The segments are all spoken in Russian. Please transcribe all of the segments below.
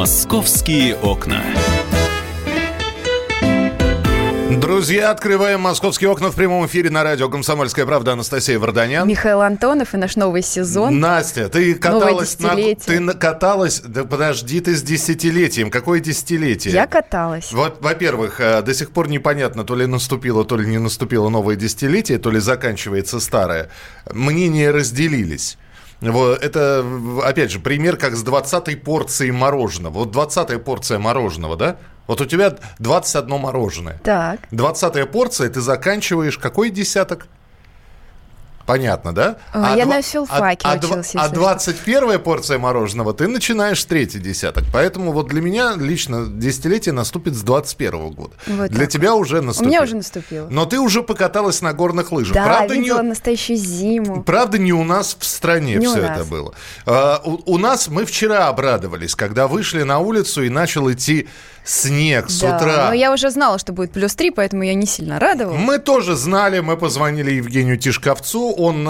«Московские окна». Друзья, открываем «Московские окна» в прямом эфире на радио «Комсомольская правда». Анастасия Варданян. Михаил Антонов и наш новый сезон. Настя, ты каталась... Да подожди, ты с десятилетием. Какое десятилетие? Я каталась. Вот, во-первых, до сих пор непонятно, то ли наступило, то ли не наступило новое десятилетие, то ли заканчивается старое. Мнения разделились. Вот, это, опять же, пример как с 20-й порцией мороженого. Вот 20-я порция мороженого, да? Вот у тебя 21 мороженое. Так. 20-я порция, ты заканчиваешь какой десяток? Понятно, да? Я на филфаке учился. А 21-я порция мороженого, ты начинаешь третий десяток. Поэтому вот для меня лично десятилетие наступит с 21-го года. Вот для тебя уже наступило. У меня уже наступило. Но ты уже покаталась на горных лыжах. Да, правда, видела настоящую зиму. Правда, не у нас в стране не все это было. У нас мы вчера обрадовались, когда вышли на улицу и начал идти снег с утра. Но я уже знала, что будет +3, поэтому я не сильно радовалась. Мы тоже знали, мы позвонили Евгению Тишковцу, он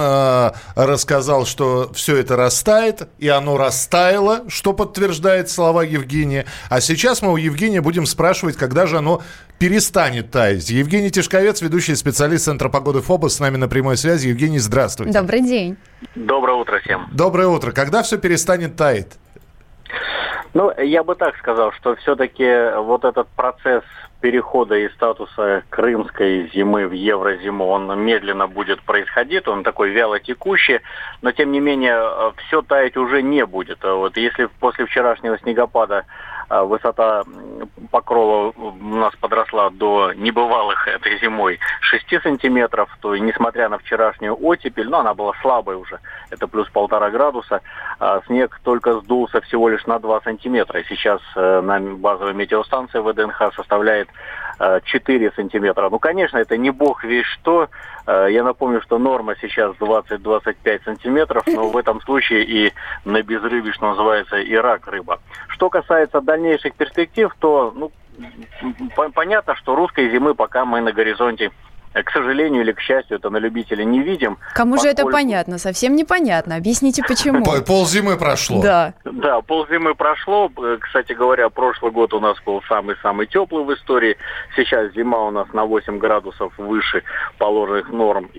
рассказал, что все это растает, и оно растаяло, что подтверждает слова Евгения. А сейчас мы у Евгения будем спрашивать, когда же оно перестанет таять. Евгений Тишковец, ведущий специалист Центра погоды ФОБОС, с нами на прямой связи. Евгений, здравствуйте. Добрый день. Доброе утро всем. Доброе утро. Когда все перестанет таять? Ну, я бы так сказал, что все-таки вот этот процесс перехода из статуса крымской зимы в еврозиму, он медленно будет происходить, он такой вялотекущий, но тем не менее все таять уже не будет. Вот если после вчерашнего снегопада высота покрова у нас подросла до небывалых этой зимой 6 сантиметров, то и несмотря на вчерашнюю оттепель, но она была слабой уже, это +1,5 градуса, снег только сдулся всего лишь на 2 сантиметра. Сейчас на базовой метеостанции ВДНХ составляет 4 сантиметра. Ну, конечно, это не бог весь что. Я напомню, что норма сейчас 20-25 сантиметров, но в этом случае и на безрыбье, что называется, и рак рыба. Что касается дальнейших перспектив, то понятно, что русской зимы пока мы на горизонте, к сожалению или к счастью, это на любителя не видим. Кому же это понятно? Совсем непонятно. Объясните, почему. Ползимы прошло. Да, ползимы прошло. Кстати говоря, прошлый год у нас был самый-самый теплый в истории. Сейчас зима у нас на 8 градусов выше положенных норм.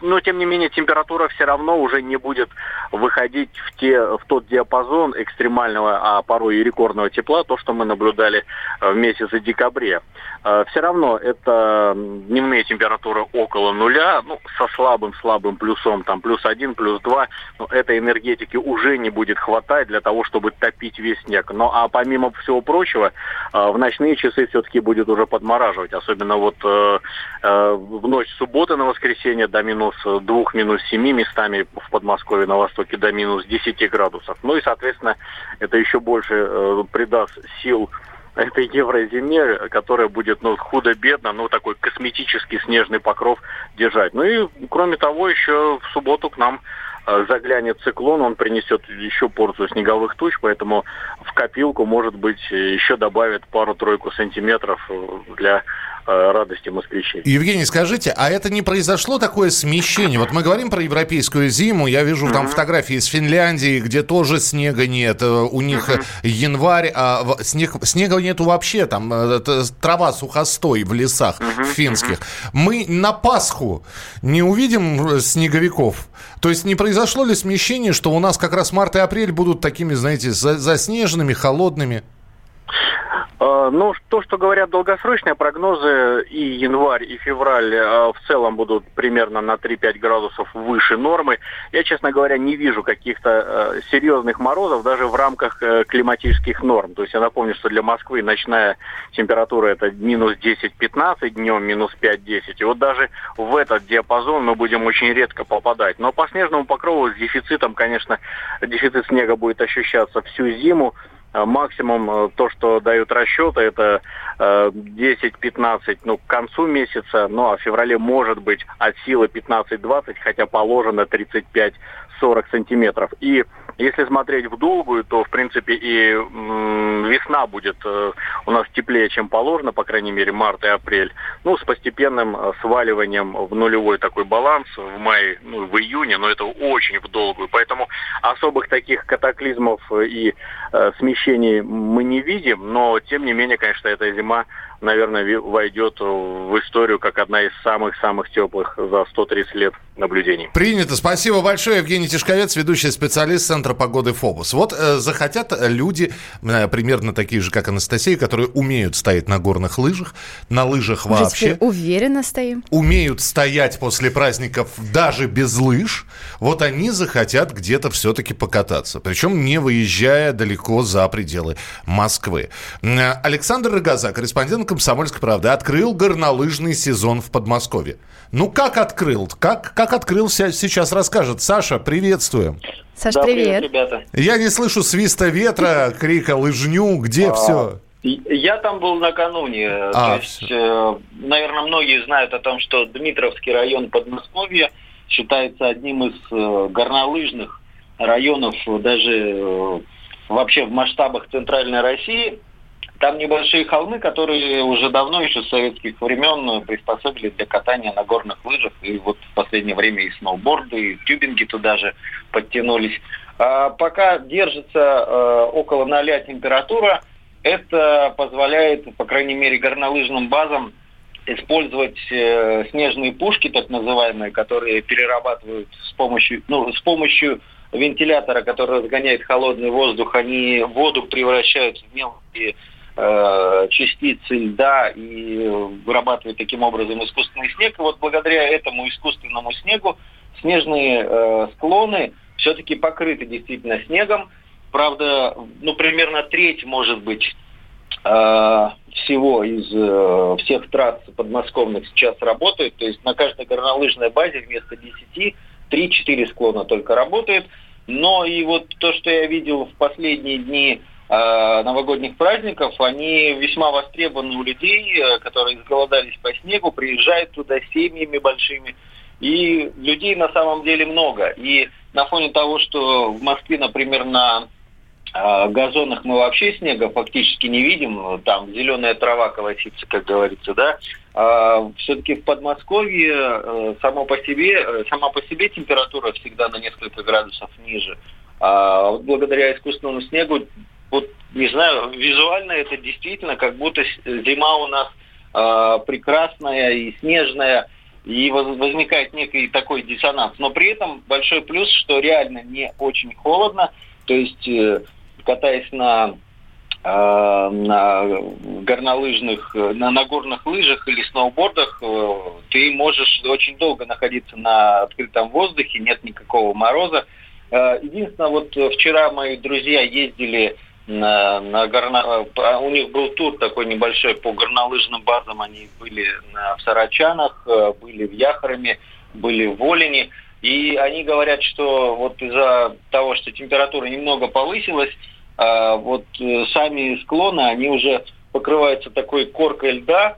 Но, тем не менее, температура все равно уже не будет выходить в тот диапазон экстремального, а порой и рекордного тепла, то, что мы наблюдали в месяце декабре. Все равно это не температура около нуля, со слабым плюсом, там +1, +2, но этой энергетики уже не будет хватать для того, чтобы топить весь снег. Ну а помимо всего прочего, в ночные часы все-таки будет уже подмораживать, особенно в ночь с субботы на воскресенье до -2, -7, местами в Подмосковье, на востоке до -10 градусов. Ну и, соответственно, это еще больше придаст сил этой еврозиме, которая будет худо-бедно, такой косметический снежный покров держать. Ну и, кроме того, еще в субботу к нам заглянет циклон, он принесет еще порцию снеговых туч, поэтому в копилку, может быть, еще добавит пару-тройку сантиметров для радости москвичей. Евгений, скажите, а это не произошло такое смещение? Вот мы говорим про европейскую зиму, я вижу там фотографии из Финляндии, где тоже снега нет, у них январь, а снега нету вообще, там трава сухостой в лесах финских. Мы на Пасху не увидим снеговиков? То есть не произошло ли смещение, что у нас как раз март и апрель будут такими, знаете, заснеженными, холодными? Ну, то, что говорят долгосрочные прогнозы, и январь, и февраль в целом будут примерно на 3-5 градусов выше нормы. Я, честно говоря, не вижу каких-то серьезных морозов даже в рамках климатических норм. То есть я напомню, что для Москвы ночная температура это -10-15, днем -5-10. И вот даже в этот диапазон мы будем очень редко попадать. Но по снежному покрову с дефицитом, конечно, дефицит снега будет ощущаться всю зиму. Максимум, то, что дают расчеты, это 10-15 к концу месяца, а в феврале может быть от силы 15-20, хотя положено 35-40 сантиметров. И Если смотреть в долгую, то, в принципе, и весна будет у нас теплее, чем положено, по крайней мере, март и апрель. Ну, с постепенным сваливанием в нулевой такой баланс в мае, ну, в июне, но это очень в долгую. Поэтому особых таких катаклизмов и смещений мы не видим, но, тем не менее, конечно, эта зима, наверное, войдет в историю как одна из самых-самых теплых за 130 лет наблюдений. Принято. Спасибо большое. Евгений Тишковец, ведущий специалист Центра погоды ФОБОС. Вот захотят люди, примерно такие же, как Анастасия, которые умеют стоять на горных лыжах, на лыжах вообще. Уверенно стоим. Умеют стоять после праздников даже без лыж. Вот они захотят где-то все-таки покататься. Причем не выезжая далеко за пределы Москвы. Александр Рогоза, корреспондент «Комсомольской правды», открыл горнолыжный сезон в Подмосковье. Ну, как открыл? Как открыл, сейчас расскажет. Саша, приветствуем. Саш, да, привет. Ребята. Я не слышу свиста ветра, крика «лыжню», где все? Я там был накануне. То есть, наверное, многие знают о том, что Дмитровский район Подмосковья считается одним из горнолыжных районов даже вообще в масштабах Центральной России. Там небольшие холмы, которые уже давно, еще с советских времен, приспособили для катания на горных лыжах. И вот в последнее время и сноуборды, и тюбинги туда же подтянулись. А пока держится около 0 температура, это позволяет, по крайней мере, горнолыжным базам использовать снежные пушки, так называемые, которые перерабатывают с помощью вентилятора, который разгоняет холодный воздух. Они воду превращают в мелкие частицы льда и вырабатывает таким образом искусственный снег. И вот благодаря этому искусственному снегу снежные склоны все-таки покрыты действительно снегом. Правда, примерно треть, может быть, всего из всех трасс подмосковных сейчас работает. То есть на каждой горнолыжной базе вместо 10 3-4 склона только работает. Но и вот то, что я видел в последние дни новогодних праздников, они весьма востребованы у людей, которые изголодались по снегу, приезжают туда семьями большими. И людей на самом деле много. И на фоне того, что в Москве, например, на газонах мы вообще снега фактически не видим, там зеленая трава колосится, как говорится, да. А все-таки в Подмосковье сама по себе температура всегда на несколько градусов ниже. А вот благодаря искусственному снегу, вот не знаю, визуально это действительно как будто зима у нас прекрасная и снежная, и возникает некий такой диссонанс. Но при этом большой плюс, что реально не очень холодно. То есть, катаясь на горных лыжах или сноубордах, ты можешь очень долго находиться на открытом воздухе, нет никакого мороза. Единственное, вот вчера мои друзья ездили у них был тур такой небольшой по горнолыжным базам, они были в Сорочанах, были в Яхраме, были в Олине. И они говорят, что вот из-за того, что температура немного повысилась, вот сами склоны, они уже покрываются такой коркой льда.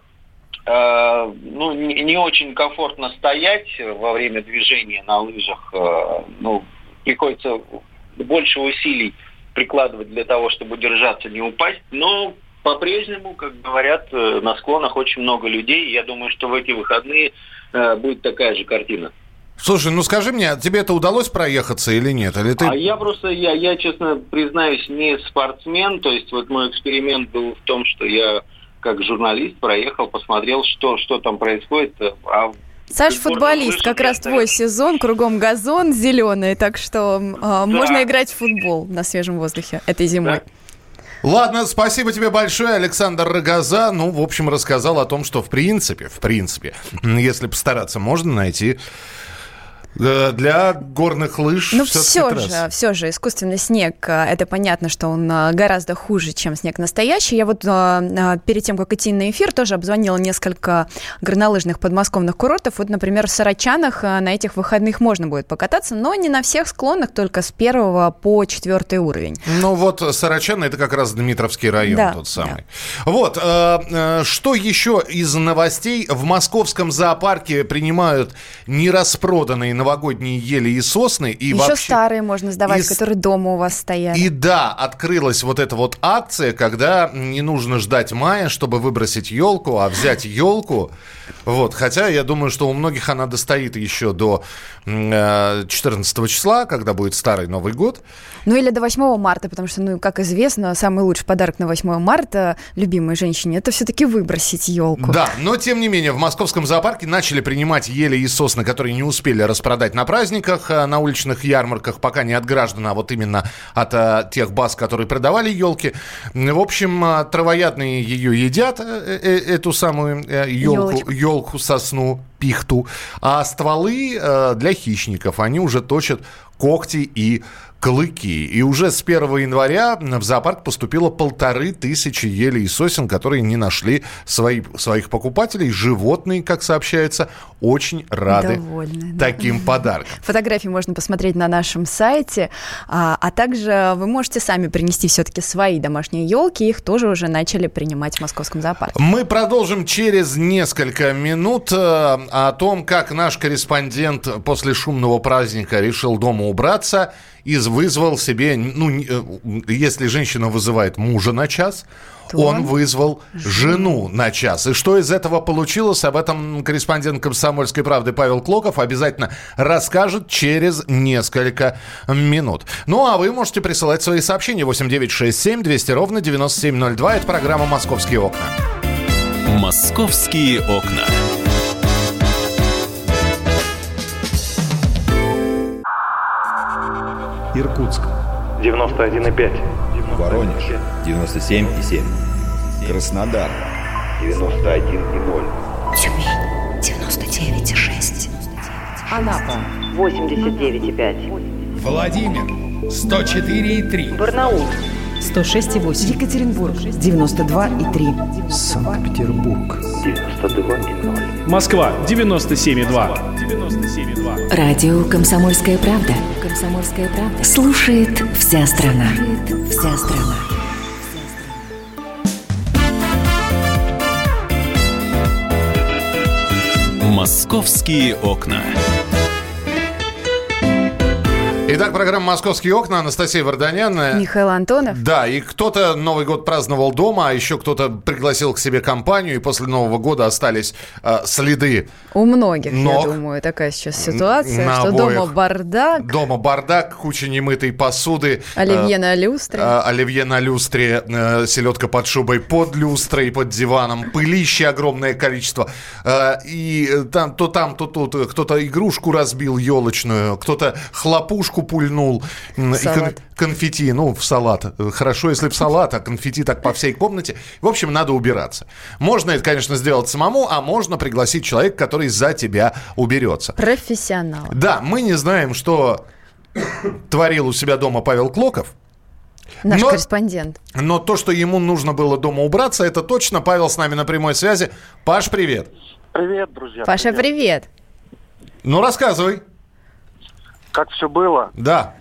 Не очень комфортно стоять во время движения на лыжах. Приходится больше усилий прикладывать для того, чтобы держаться, не упасть. Но по-прежнему, как говорят, на склонах очень много людей. Я думаю, что в эти выходные будет такая же картина. Слушай, скажи мне, тебе это удалось проехаться или нет? Или ты... Я честно признаюсь, не спортсмен. То есть вот мой эксперимент был в том, что я как журналист проехал, посмотрел, что там происходит. Саш футболист, как раз твой сезон, кругом газон зеленый, так что можно играть в футбол на свежем воздухе этой зимой. Да. Ладно, спасибо тебе большое, Александр Рогоза. В общем, рассказал о том, что в принципе, если постараться, можно найти... Для горных лыж все же искусственный снег, это понятно, что он гораздо хуже, чем снег настоящий. Я вот перед тем, как идти на эфир, тоже обзвонила несколько горнолыжных подмосковных курортов. Вот, например, в Сорочанах на этих выходных можно будет покататься, но не на всех склонах, только с 1 по 4 уровень. Сорочаны — это как раз Дмитровский район, да, тот самый. Да. Что еще из новостей? В московском зоопарке принимают нераспроданные новогодние ели и сосны. И еще вообще... старые можно сдавать, которые дома у вас стоят. И да, открылась вот эта вот акция, когда не нужно ждать мая, чтобы выбросить елку, а взять елку. Вот. Хотя я думаю, что у многих она достоит еще до 14 числа, когда будет старый Новый год. Ну или до 8 марта, потому что, ну, как известно, самый лучший подарок на 8 марта любимой женщине — это все-таки выбросить елку. Да, но тем не менее в московском зоопарке начали принимать ели и сосны, которые не успели распродать на праздниках, на уличных ярмарках, пока не от граждан, а вот именно от тех баз, которые продавали елки. В общем, травоядные ее едят, эту самую елку, сосну, пихту, а стволы для хищников, они уже точат когти и клыки. И уже с 1 января в зоопарк поступило 1500 елей и сосен, которые не нашли своих покупателей. Животные, как сообщается, очень рады таким подаркам. Фотографии можно посмотреть на нашем сайте. А также вы можете сами принести все-таки свои домашние елки. Их тоже уже начали принимать в московском зоопарке. Мы продолжим через несколько минут о том, как наш корреспондент после шумного праздника решил дома убраться и вызвал себе, если женщина вызывает мужа на час, он вызвал жену на час. И что из этого получилось, об этом корреспондент «Комсомольской правды» Павел Клоков обязательно расскажет через несколько минут. Ну, а вы можете присылать свои сообщения 8967 200 ровно 9702. Это программа «Московские окна». «Московские окна». Иркутск. 91,5. Воронеж. 97,7. Краснодар. 91,0. Тюмень. 99,6. Анапа. 89,5. Владимир. 104,3. Барнаул. 106,8. Екатеринбург. 92,3. Санкт-Петербург. 92,0. Москва. 97,2. 97,2. Радио «Комсомольская правда». «Комсомольская правда». Слушает вся страна. Слушает вся страна. «Московские окна». Итак, программа «Московские окна». Анастасия Варданян. Михаил Антонов. Да, и кто-то Новый год праздновал дома, а еще кто-то пригласил к себе компанию, и после Нового года остались следы. У многих, ног, я думаю, такая сейчас ситуация, что обоих. Дома бардак. Дома бардак, куча немытой посуды. Оливье на люстре. Оливье на люстре, селедка под шубой под люстрой, под диваном, пылище огромное количество. И там, то тут кто-то игрушку разбил елочную, кто-то хлопушку пульнул, конфетти, в салат. Хорошо, если в салат, а конфетти так по всей комнате. В общем, надо убираться. Можно это, конечно, сделать самому, а можно пригласить человека, который за тебя уберется. Профессионал. Да, мы не знаем, что творил у себя дома Павел Клоков. Наш корреспондент. Но то, что ему нужно было дома убраться, это точно. Павел с нами на прямой связи. Паш, привет. Привет, друзья. Паша, привет. Ну, рассказывай. Как все было? Да.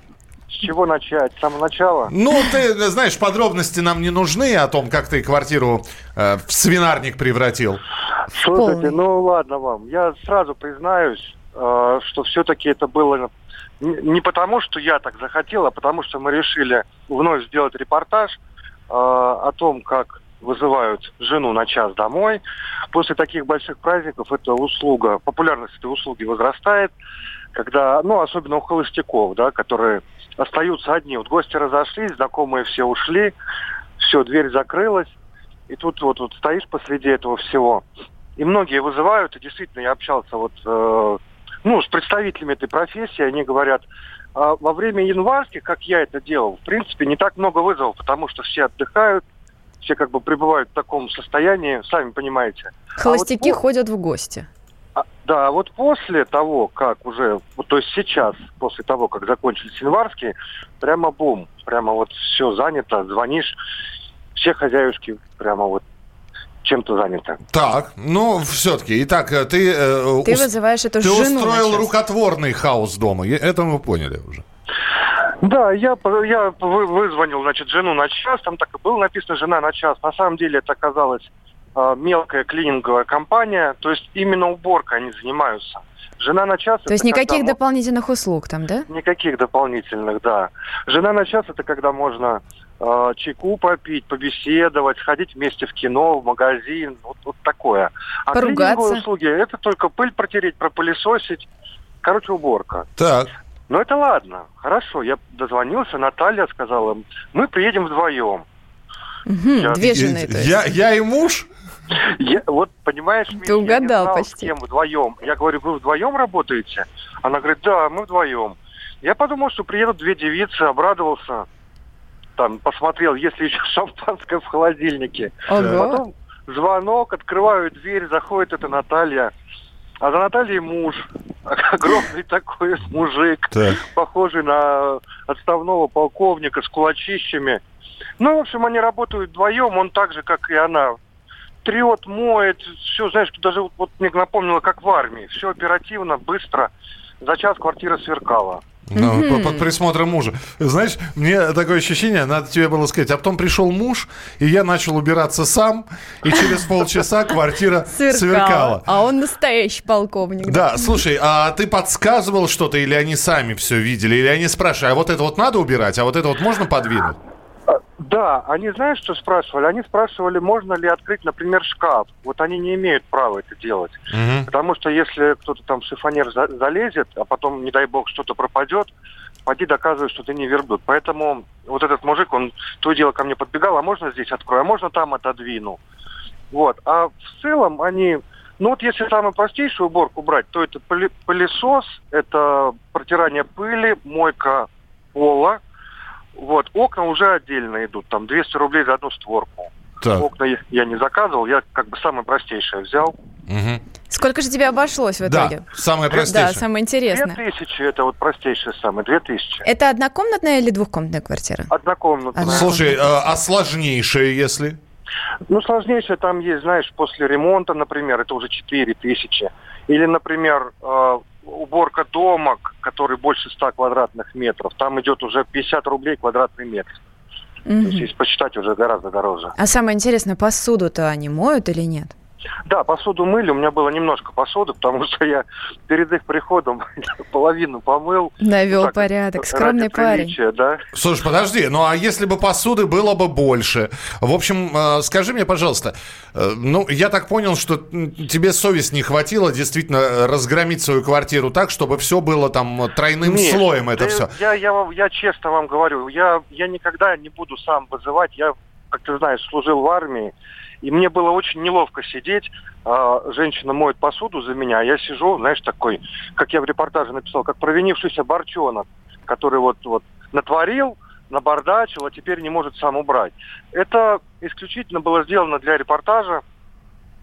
С чего начать? С самого начала? Ты знаешь, подробности нам не нужны о том, как ты квартиру в свинарник превратил. Слушайте, ладно вам. Я сразу признаюсь, что все-таки это было не потому, что я так захотел, а потому, что мы решили вновь сделать репортаж о том, как вызывают жену на час домой. После таких больших праздников популярность этой услуги возрастает. Когда, особенно у холостяков, да, которые остаются одни. Вот гости разошлись, знакомые все ушли, все, дверь закрылась, и тут вот стоишь посреди этого всего. И многие вызывают, и действительно я общался с представителями этой профессии, они говорят, во время январских, как я это делал, в принципе, не так много вызовов, потому что все отдыхают, все как бы пребывают в таком состоянии, сами понимаете. Холостяки ходят в гости. Да, вот после того, как уже, то есть сейчас, после того, как закончились январские, прямо бум, прямо вот все занято, звонишь, все хозяюшки прямо вот чем-то заняты. Так, все-таки, итак, ты вызываешь эту жену. Ты устроил рукотворный хаос дома, это мы поняли уже. Да, я вызвонил, жену на час, там так и было написано «жена на час», на самом деле это оказалось... мелкая клининговая компания, то есть именно уборкой они занимаются. Жена на час... То есть никаких дополнительных услуг там, да? Никаких дополнительных, да. Жена на час — это когда можно чайку попить, побеседовать, сходить вместе в кино, в магазин, вот такое. А клининговые услуги — это только пыль протереть, пропылесосить, короче, уборка. Так. Но это ладно, хорошо, я дозвонился, Наталья сказала, мы приедем вдвоем. Угу, две жены. Я и муж? Я, вот, понимаешь, Миш, ты угадал, я не знал, почти. С кем вдвоем. Я говорю, вы вдвоем работаете? Она говорит, да, мы вдвоем. Я подумал, что приедут две девицы, обрадовался, там, посмотрел, есть ли еще шампанское в холодильнике. Ага. Потом звонок, открываю дверь, заходит эта Наталья. А за Натальей муж, огромный такой мужик, похожий на отставного полковника с кулачищами. Ну, в общем, они работают вдвоем, он так же, как и она, трет, моет, все, знаешь, даже вот мне напомнило, как в армии. Все оперативно, быстро, за час квартира сверкала. Ну, под присмотром мужа. Знаешь, мне такое ощущение, надо тебе было сказать, а потом пришел муж, и я начал убираться сам, и через полчаса квартира сверкала. А он настоящий полковник. Да, слушай, а ты подсказывал что-то, или они сами все видели, или они спрашивали, а вот это вот надо убирать, а вот это вот можно подвинуть? Да, они, знаешь, что спрашивали? Они спрашивали, можно ли открыть, например, шкаф. Вот они не имеют права это делать. Угу. Потому что если кто-то там в шифонер залезет, а потом, не дай бог, что-то пропадет, пойди доказывай, что ты не верблюд. Поэтому вот этот мужик, он то и дело ко мне подбегал, а можно здесь открою, а можно там отодвину. Вот. А в целом они... Ну вот если самую простейшую уборку брать, то это пылесос, это протирание пыли, мойка пола. Вот, окна уже отдельно идут, там 200 рублей за одну створку. Так. Окна я не заказывал, я как бы самое простейшее взял. Угу. Сколько же тебе обошлось в итоге? Да, самое простейшее. Да, самое интересное. 2000, это вот простейшее самое, 2000. Это однокомнатная или двухкомнатная квартира? Однокомнатная. Слушай, а сложнейшее если? Ну, сложнейшее там есть, знаешь, после ремонта, например, это уже 4000. Или, например... уборка дома, который больше 100 квадратных метров, там идет уже 50 рублей квадратный метр. Mm-hmm. То есть, если посчитать, уже гораздо дороже. А самое интересное, посуду-то они моют или нет? Да, посуду мыли. У меня было немножко посуды, потому что я перед их приходом половину помыл. Навел так, порядок. Скромный парень. Да? Слушай, подожди, ну а если бы посуды было бы больше? В общем, скажи мне, пожалуйста, ну, я так понял, что тебе совесть не хватило действительно разгромить свою квартиру так, чтобы все было там тройным слоем это все. Я честно вам говорю, я никогда не буду сам вызывать. Я, как ты знаешь, служил в армии. И мне было очень неловко сидеть. Женщина моет посуду за меня, а я сижу, знаешь, такой, как я в репортаже написал, как провинившийся борчонок, который вот натворил, набордачил, а теперь не может сам убрать. Это исключительно было сделано для репортажа.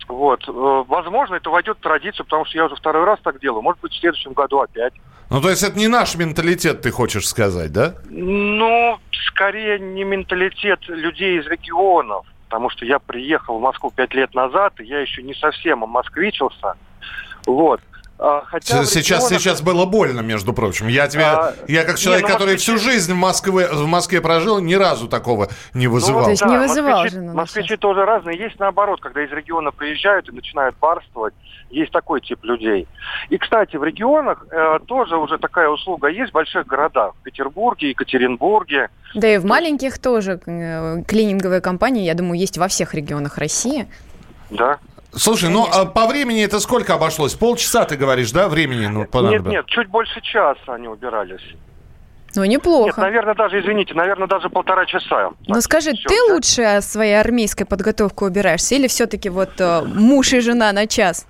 Вот. Возможно, это войдет в традицию, потому что я уже второй раз так делаю. Может быть, в следующем году опять. Ну, то есть это не наш менталитет, ты хочешь сказать, да? Ну, скорее не менталитет людей из регионов. Потому что я приехал в Москву 5 лет назад, и я еще не совсем москвичился. Вот. Хотя сейчас было больно, между прочим. Я как человек, который всю жизнь в Москве прожил, ни разу такого не вызывал. То есть не вызывал. Москвичи тоже разные. Есть наоборот, когда из региона приезжают и начинают барствовать. Есть такой тип людей. И, кстати, в регионах тоже уже такая услуга есть в больших городах. В Петербурге, Екатеринбурге. Да и в маленьких тоже. Клининговые компании, я думаю, есть во всех регионах России. Да. Слушай, конечно. Ну а по времени это сколько обошлось? Полчаса, ты говоришь, да, времени? Ну, нет, чуть больше часа они убирались. Ну, неплохо. Нет, наверное, даже 1,5 часа. Ну, скажи, все, ты лучше о своей армейской подготовке убираешься или все-таки вот муж и жена на час?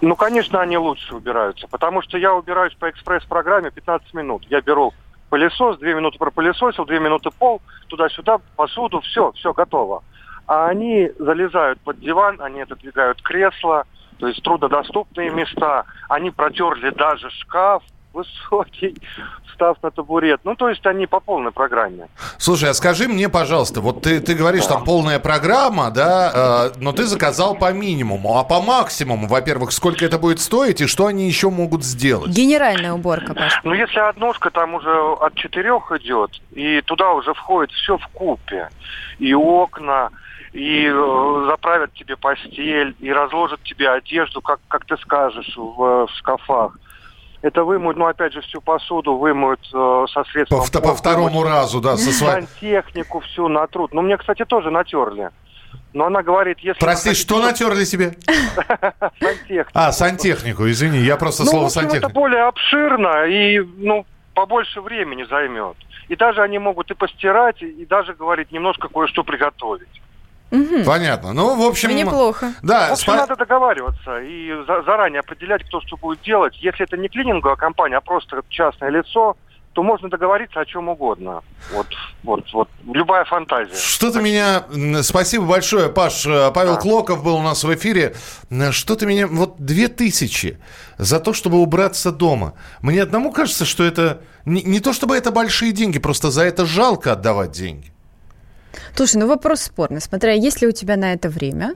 Ну, конечно, они лучше убираются, потому что я убираюсь по экспресс-программе 15 минут. Я беру пылесос, 2 минуты пропылесосил, 2 минуты пол, туда-сюда, посуду, все готово. А они залезают под диван, они отодвигают кресла, то есть труднодоступные места. Они протерли даже шкаф высокий, встав на табурет. Ну, то есть они по полной программе. Слушай, а скажи мне, пожалуйста, вот ты говоришь, там полная программа, да, но ты заказал по минимуму. А по максимуму, во-первых, сколько это будет стоить и что они еще могут сделать? Генеральная уборка, Паш. Ну, если однушка, там уже от 4 идет, и туда уже входит все вкупе. И окна... и заправят тебе постель, и разложат тебе одежду, как ты скажешь, в шкафах. Это вымоют, ну, опять же, всю посуду вымоют со средством... По второму разу, да, со своей... Сантехнику всю натрут. Ну, мне, кстати, тоже натерли. Но она говорит, если... Прости, что натерли себе? Сантехнику. А, сантехнику, извини, я просто слово сантехник. Ну, это более обширно и, ну, побольше времени займет. И даже они могут и постирать, и даже, говорит, немножко кое-что приготовить. Угу. Понятно. Ну, в общем... Неплохо. Да, в общем, надо договариваться и заранее определять, кто что будет делать. Если это не клининговая компания, а просто частное лицо, то можно договориться о чем угодно. Вот. Любая фантазия. Что-то меня... Спасибо большое, Паш. Павел Клоков был у нас в эфире. Что-то меня... Вот 2000 за то, чтобы убраться дома. Мне одному кажется, что это... Не то, чтобы это большие деньги, просто за это жалко отдавать деньги. Слушай, ну вопрос спорный. Смотря, есть ли у тебя на это время,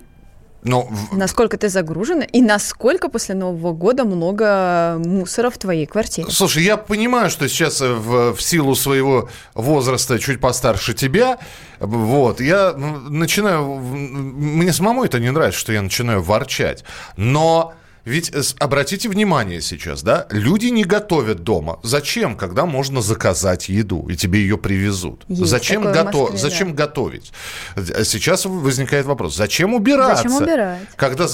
насколько ты загружена и насколько после Нового года много мусора в твоей квартире. Слушай, я понимаю, что сейчас в силу своего возраста чуть постарше тебя, вот, я начинаю... Мне самому это не нравится, что я начинаю ворчать, но... Ведь обратите внимание сейчас, да, люди не готовят дома. Зачем, когда можно заказать еду, и тебе ее привезут? Зачем готовить? Сейчас возникает вопрос, зачем убираться? Зачем убирать? Когда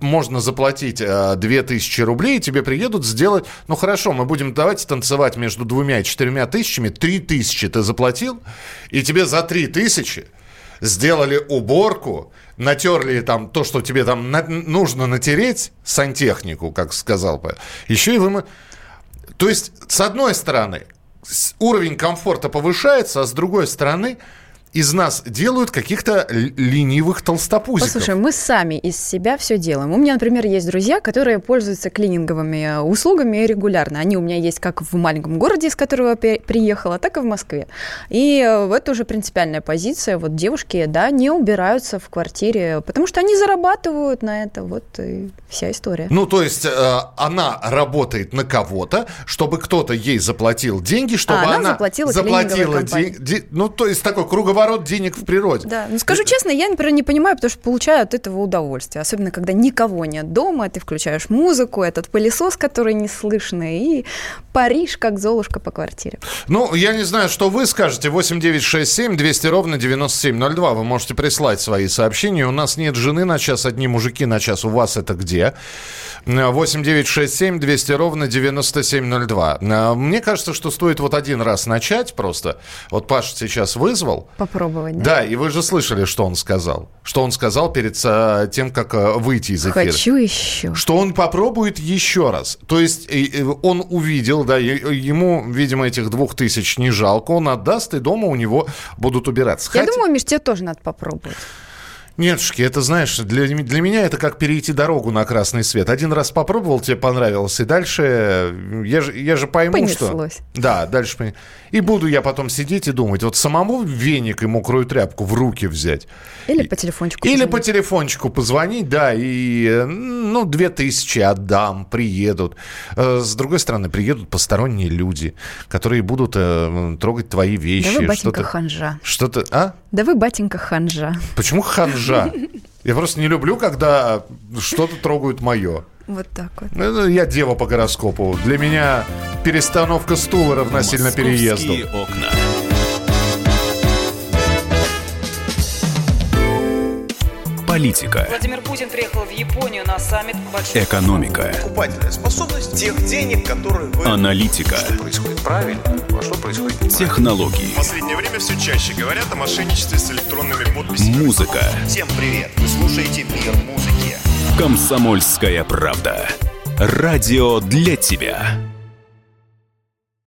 можно заплатить 2000 рублей, и тебе приедут сделать, ну хорошо, мы будем давайте танцевать между 2 и 4 тысячами, 3000 ты заплатил, и тебе за 3000... Сделали уборку, натерли там то, что тебе там нужно натереть, сантехнику, как сказал бы. Еще и вымыть. То есть, с одной стороны, уровень комфорта повышается, а с другой стороны, из нас делают каких-то ленивых толстопузиков. Послушай, мы сами из себя все делаем. У меня, например, есть друзья, которые пользуются клининговыми услугами регулярно. Они у меня есть как в маленьком городе, из которого я приехала, так и в Москве. И это уже принципиальная позиция. Вот девушки, да, не убираются в квартире, потому что они зарабатывают на это. Вот и вся история. Ну, то есть она работает на кого-то, чтобы кто-то ей заплатил деньги, чтобы она заплатила деньги. Ну, то есть такой круговорот денег в природе. Да, ну скажу честно, я, например, не понимаю, потому что получаю от этого удовольствие. Особенно, когда никого нет дома, ты включаешь музыку, этот пылесос, который не слышно, и паришь, как Золушка по квартире. Ну, я не знаю, что вы скажете. 8-967-200-97-02. Вы можете прислать свои сообщения. У нас нет жены на час, одни мужики на час. У вас это где? 8-967-200-97-02. Мне кажется, что стоит вот один раз начать просто. Вот Паша сейчас вызвал. Попробовать, да? Да, и вы же слышали, что он сказал. Что он сказал перед тем, как выйти из эфира. Хочу еще. Что он попробует еще раз. То есть он увидел, да, ему, видимо, этих 2000 не жалко, он отдаст, и дома у него будут убираться. Я думаю, Миш, тебе тоже надо попробовать. Нетушки, это, знаешь, для меня это как перейти дорогу на красный свет. Один раз попробовал, тебе понравилось, и дальше я же пойму, понеслось. Что... Да, дальше... И буду я потом сидеть и думать, вот самому веник и мокрую тряпку в руки взять. Или по телефончику позвонить. Или по телефончику позвонить, да, и, 2000 отдам, приедут. С другой стороны, приедут посторонние люди, которые будут трогать твои вещи. Да вы, батенька, ханжа. Что-то, а? Да вы, батенька, ханжа. Почему ханжа? Я просто не люблю, когда что-то трогают мое. Вот так вот. Я дева по гороскопу. Для меня перестановка стула равносильно переезду. Окна. Политика. Владимир Путин приехал в Японию на саммит. Экономика. Покупательная способность тех денег, которые вы... Аналитика. Что происходит правильно, а что происходит неправильно. Технологии. В последнее время все чаще говорят о мошенничестве с электронными подписями. Музыка. Всем привет. Вы слушаете «Мир музыки». Комсомольская правда. Радио для тебя.